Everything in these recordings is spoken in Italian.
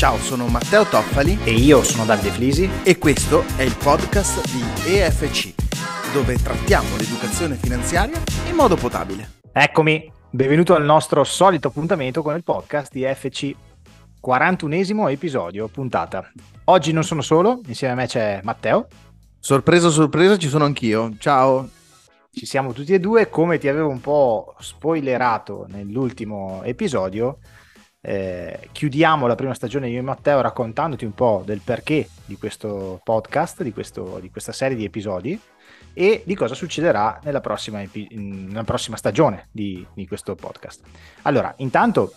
Ciao, sono Matteo Toffali e io sono Davide Flisi e questo è il podcast di EFC, dove trattiamo l'educazione finanziaria in modo potabile. Eccomi, benvenuto al nostro solito appuntamento con il podcast di EFC, 41esimo episodio, puntata. Oggi non sono solo, insieme a me c'è Matteo. Sorpresa, ci sono anch'io. Ciao. Ci siamo tutti e due, come ti avevo un po' spoilerato nell'ultimo episodio. Chiudiamo la prima stagione io e Matteo raccontandoti un po' del perché di questo podcast, di questa serie di episodi e di cosa succederà nella prossima stagione di questo podcast. Allora, intanto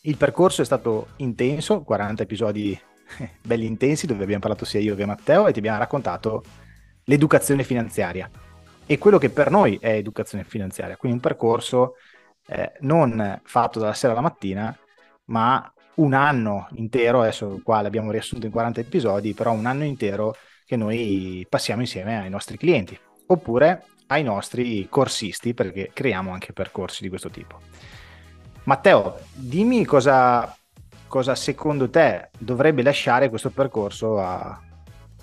il percorso è stato intenso, 40 episodi belli intensi dove abbiamo parlato sia io che Matteo e ti abbiamo raccontato l'educazione finanziaria e quello che per noi è educazione finanziaria, quindi un percorso non fatto dalla sera alla mattina, ma un anno intero, adesso qua l'abbiamo riassunto in 40 episodi, però un anno intero che noi passiamo insieme ai nostri clienti, oppure ai nostri corsisti, perché creiamo anche percorsi di questo tipo. Matteo, dimmi cosa secondo te dovrebbe lasciare questo percorso a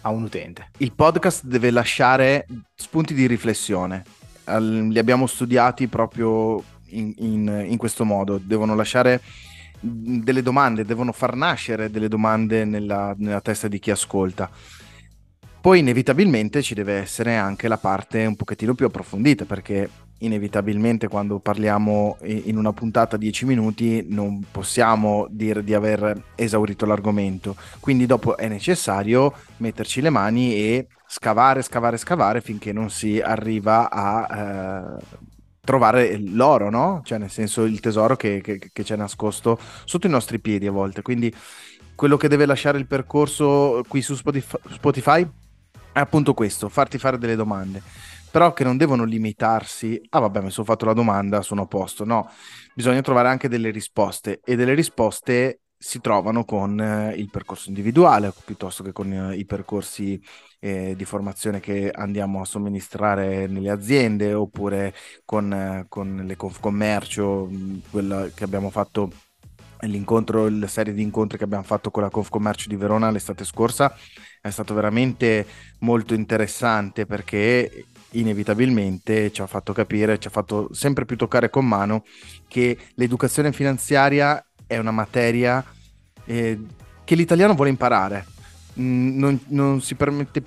un utente? Il podcast deve lasciare spunti di riflessione, li abbiamo studiati proprio in questo modo, devono lasciare delle domande, devono far nascere delle domande nella testa di chi ascolta. Poi inevitabilmente ci deve essere anche la parte un pochettino più approfondita, perché inevitabilmente quando parliamo in una puntata 10 minuti non possiamo dire di aver esaurito l'argomento, quindi dopo è necessario metterci le mani e scavare finché non si arriva a trovare l'oro, no? Cioè nel senso il tesoro che c'è nascosto sotto i nostri piedi a volte. Quindi quello che deve lasciare il percorso qui su Spotify è appunto questo, farti fare delle domande, però che non devono limitarsi vabbè, mi sono fatto la domanda, sono a posto. No, bisogna trovare anche delle risposte, e delle risposte si trovano con il percorso individuale piuttosto che con i percorsi di formazione che andiamo a somministrare nelle aziende, oppure con le ConfCommercio, quella che abbiamo fatto la serie di incontri che abbiamo fatto con la ConfCommercio di Verona l'estate scorsa è stato veramente molto interessante, perché inevitabilmente ci ha fatto capire, ci ha fatto sempre più toccare con mano che l'educazione finanziaria è una materia che l'italiano vuole imparare. Non ci si permette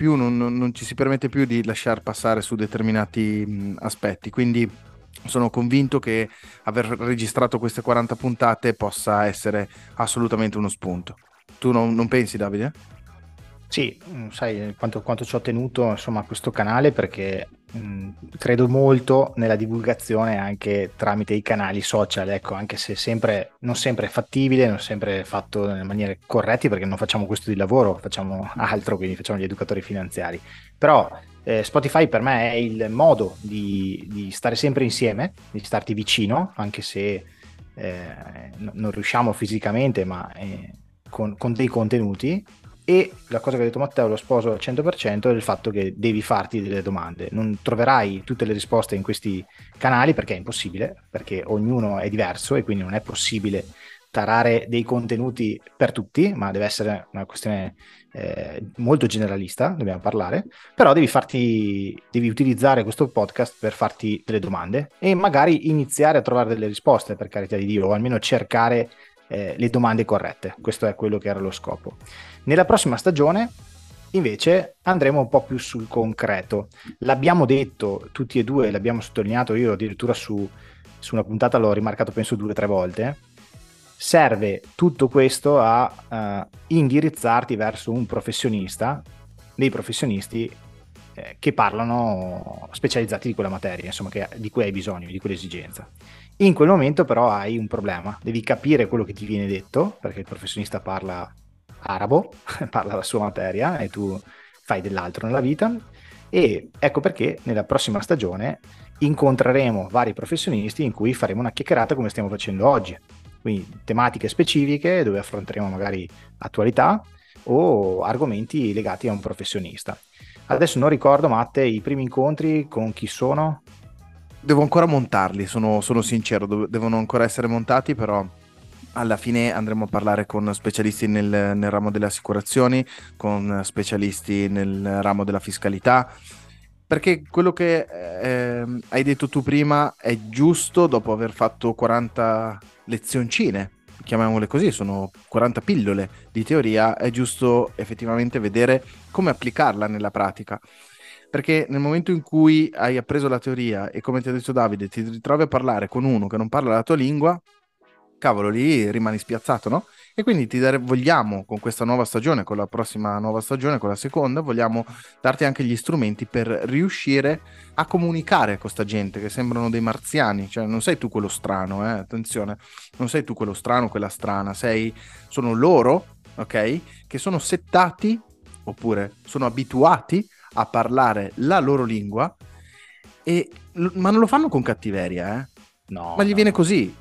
più di lasciar passare su determinati aspetti. Quindi sono convinto che aver registrato queste 40 puntate possa essere assolutamente uno spunto. Tu non pensi, Davide? Sì, sai quanto ci ho tenuto insomma a questo canale, perché credo molto nella divulgazione anche tramite i canali social, ecco, anche se non sempre è fattibile, non sempre è fatto in maniere corrette, perché non facciamo questo di lavoro, facciamo altro, quindi facciamo gli educatori finanziari. Però Spotify per me è il modo di stare sempre insieme, di starti vicino, anche se non riusciamo fisicamente, ma con dei contenuti. E la cosa che ha detto Matteo lo sposo al 100%, è il fatto che devi farti delle domande. Non troverai tutte le risposte in questi canali, perché è impossibile, perché ognuno è diverso e quindi non è possibile tarare dei contenuti per tutti, ma deve essere una questione molto generalista, dobbiamo parlare. Però devi utilizzare questo podcast per farti delle domande e magari iniziare a trovare delle risposte, per carità di Dio, o almeno cercare le domande corrette. Questo è quello che era lo scopo. Nella prossima stagione invece andremo un po' più sul concreto. L'abbiamo detto tutti e due, l'abbiamo sottolineato, io addirittura su una puntata l'ho rimarcato penso 2 o 3 volte. Serve tutto questo a indirizzarti verso un professionista, dei professionisti che parlano, specializzati di quella materia, insomma, di cui hai bisogno, di quell'esigenza. In quel momento però hai un problema, devi capire quello che ti viene detto, perché il professionista parla arabo, parla la sua materia e tu fai dell'altro nella vita. E ecco perché nella prossima stagione incontreremo vari professionisti in cui faremo una chiacchierata come stiamo facendo oggi, quindi tematiche specifiche dove affronteremo magari attualità o argomenti legati a un professionista. Adesso non ricordo, Matte, i primi incontri con chi sono? Devo ancora montarli, sono sincero, devono ancora essere montati, però alla fine andremo a parlare con specialisti nel ramo delle assicurazioni, con specialisti nel ramo della fiscalità, perché quello che hai detto tu prima è giusto. Dopo aver fatto 40 lezioncine, chiamiamole così, sono 40 pillole di teoria, è giusto effettivamente vedere come applicarla nella pratica. Perché nel momento in cui hai appreso la teoria e, come ti ha detto Davide, ti ritrovi a parlare con uno che non parla la tua lingua, cavolo, lì rimani spiazzato, no? E quindi vogliamo, con questa nuova stagione, con la prossima nuova stagione, con la seconda, vogliamo darti anche gli strumenti per riuscire a comunicare con sta gente che sembrano dei marziani. Cioè, non sei tu quello strano, attenzione, non sei tu quello strano, quella strana, sono loro, ok? Che sono settati, oppure sono abituati a parlare la loro lingua, ma non lo fanno con cattiveria, No, ma gli viene così.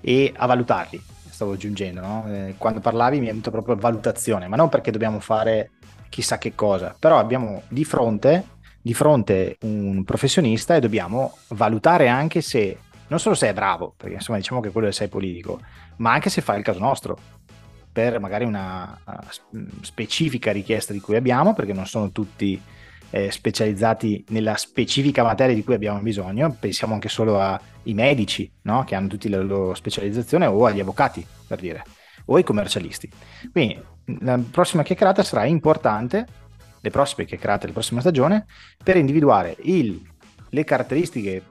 E a valutarli, stavo aggiungendo, no? Quando parlavi mi è venuto proprio valutazione, ma non perché dobbiamo fare chissà che cosa, però abbiamo di fronte un professionista e dobbiamo valutare anche se, non solo se è bravo, perché insomma diciamo che quello è sei politico, ma anche se fa il caso nostro, per magari una specifica richiesta di cui abbiamo, perché non sono tutti specializzati nella specifica materia di cui abbiamo bisogno. Pensiamo anche solo ai medici, no? Che hanno tutti la loro specializzazione, o agli avvocati, per dire, o ai commercialisti. Quindi la prossima chiacchierata sarà importante, le prossime chiacchierate della prossima stagione, per individuare le caratteristiche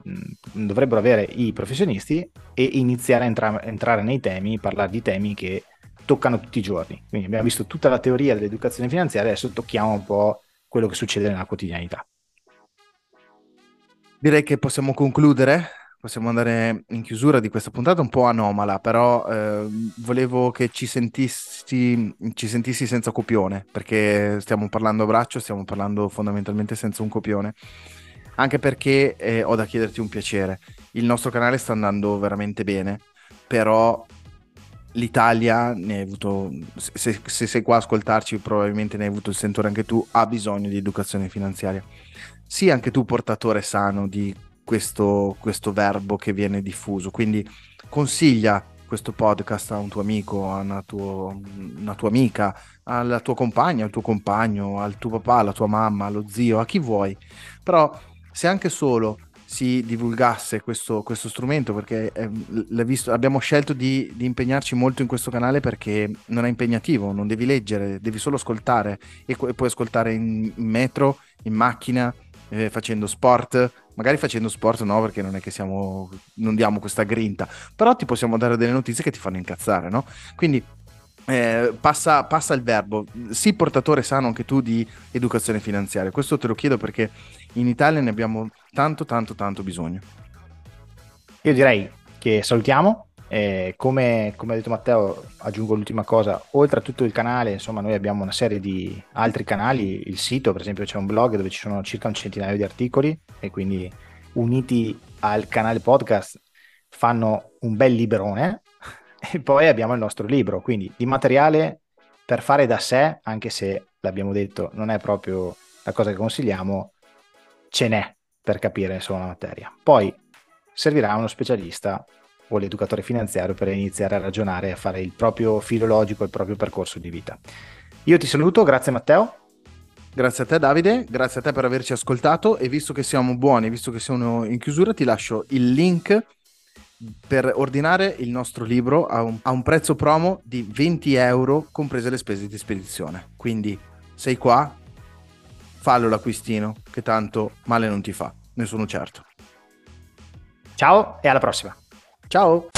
dovrebbero avere i professionisti e iniziare a entrare nei temi, parlare di temi che toccano tutti i giorni. Quindi abbiamo visto tutta la teoria dell'educazione finanziaria, adesso tocchiamo un po' quello che succede nella quotidianità. Direi che possiamo concludere, possiamo andare in chiusura di questa puntata un po' anomala, però volevo che ci sentissi senza copione, perché stiamo parlando a braccio, stiamo parlando fondamentalmente senza un copione, anche perché ho da chiederti un piacere. Il nostro canale sta andando veramente bene, però l'Italia, ne hai avuto, se sei qua a ascoltarci probabilmente ne hai avuto il sentore anche tu, ha bisogno di educazione finanziaria. Sì, anche tu portatore sano di questo verbo che viene diffuso, quindi consiglia questo podcast a un tuo amico, a una tua amica, alla tua compagna, al tuo compagno, al tuo papà, alla tua mamma, allo zio, a chi vuoi. Però se anche solo si divulgasse questo strumento, perché abbiamo scelto di impegnarci molto in questo canale, perché non è impegnativo, non devi leggere, devi solo ascoltare e puoi ascoltare in metro, in macchina, facendo sport, magari facendo sport no, perché non è che non diamo questa grinta, però ti possiamo dare delle notizie che ti fanno incazzare, no? Quindi passa il verbo, sii portatore sano anche tu di educazione finanziaria. Questo te lo chiedo perché in Italia ne abbiamo tanto bisogno. Io direi che salutiamo, come ha detto Matteo, aggiungo l'ultima cosa: oltre a tutto il canale, insomma, noi abbiamo una serie di altri canali, il sito per esempio, c'è un blog dove ci sono circa un centinaio di articoli, e quindi uniti al canale podcast fanno un bel librone. E poi abbiamo il nostro libro, quindi di materiale per fare da sé, anche se, l'abbiamo detto, non è proprio la cosa che consigliamo, ce n'è per capire solo la materia. Poi servirà uno specialista o l'educatore finanziario per iniziare a ragionare e a fare il proprio filo logico, il proprio percorso di vita. Io ti saluto, grazie Matteo. Grazie a te Davide, grazie a te per averci ascoltato, e visto che siamo buoni, visto che sono in chiusura, ti lascio il link per ordinare il nostro libro a un prezzo promo di 20 euro comprese le spese di spedizione. Quindi sei qua, fallo l'acquistino, che tanto male non ti fa, ne sono certo. Ciao e alla prossima. Ciao.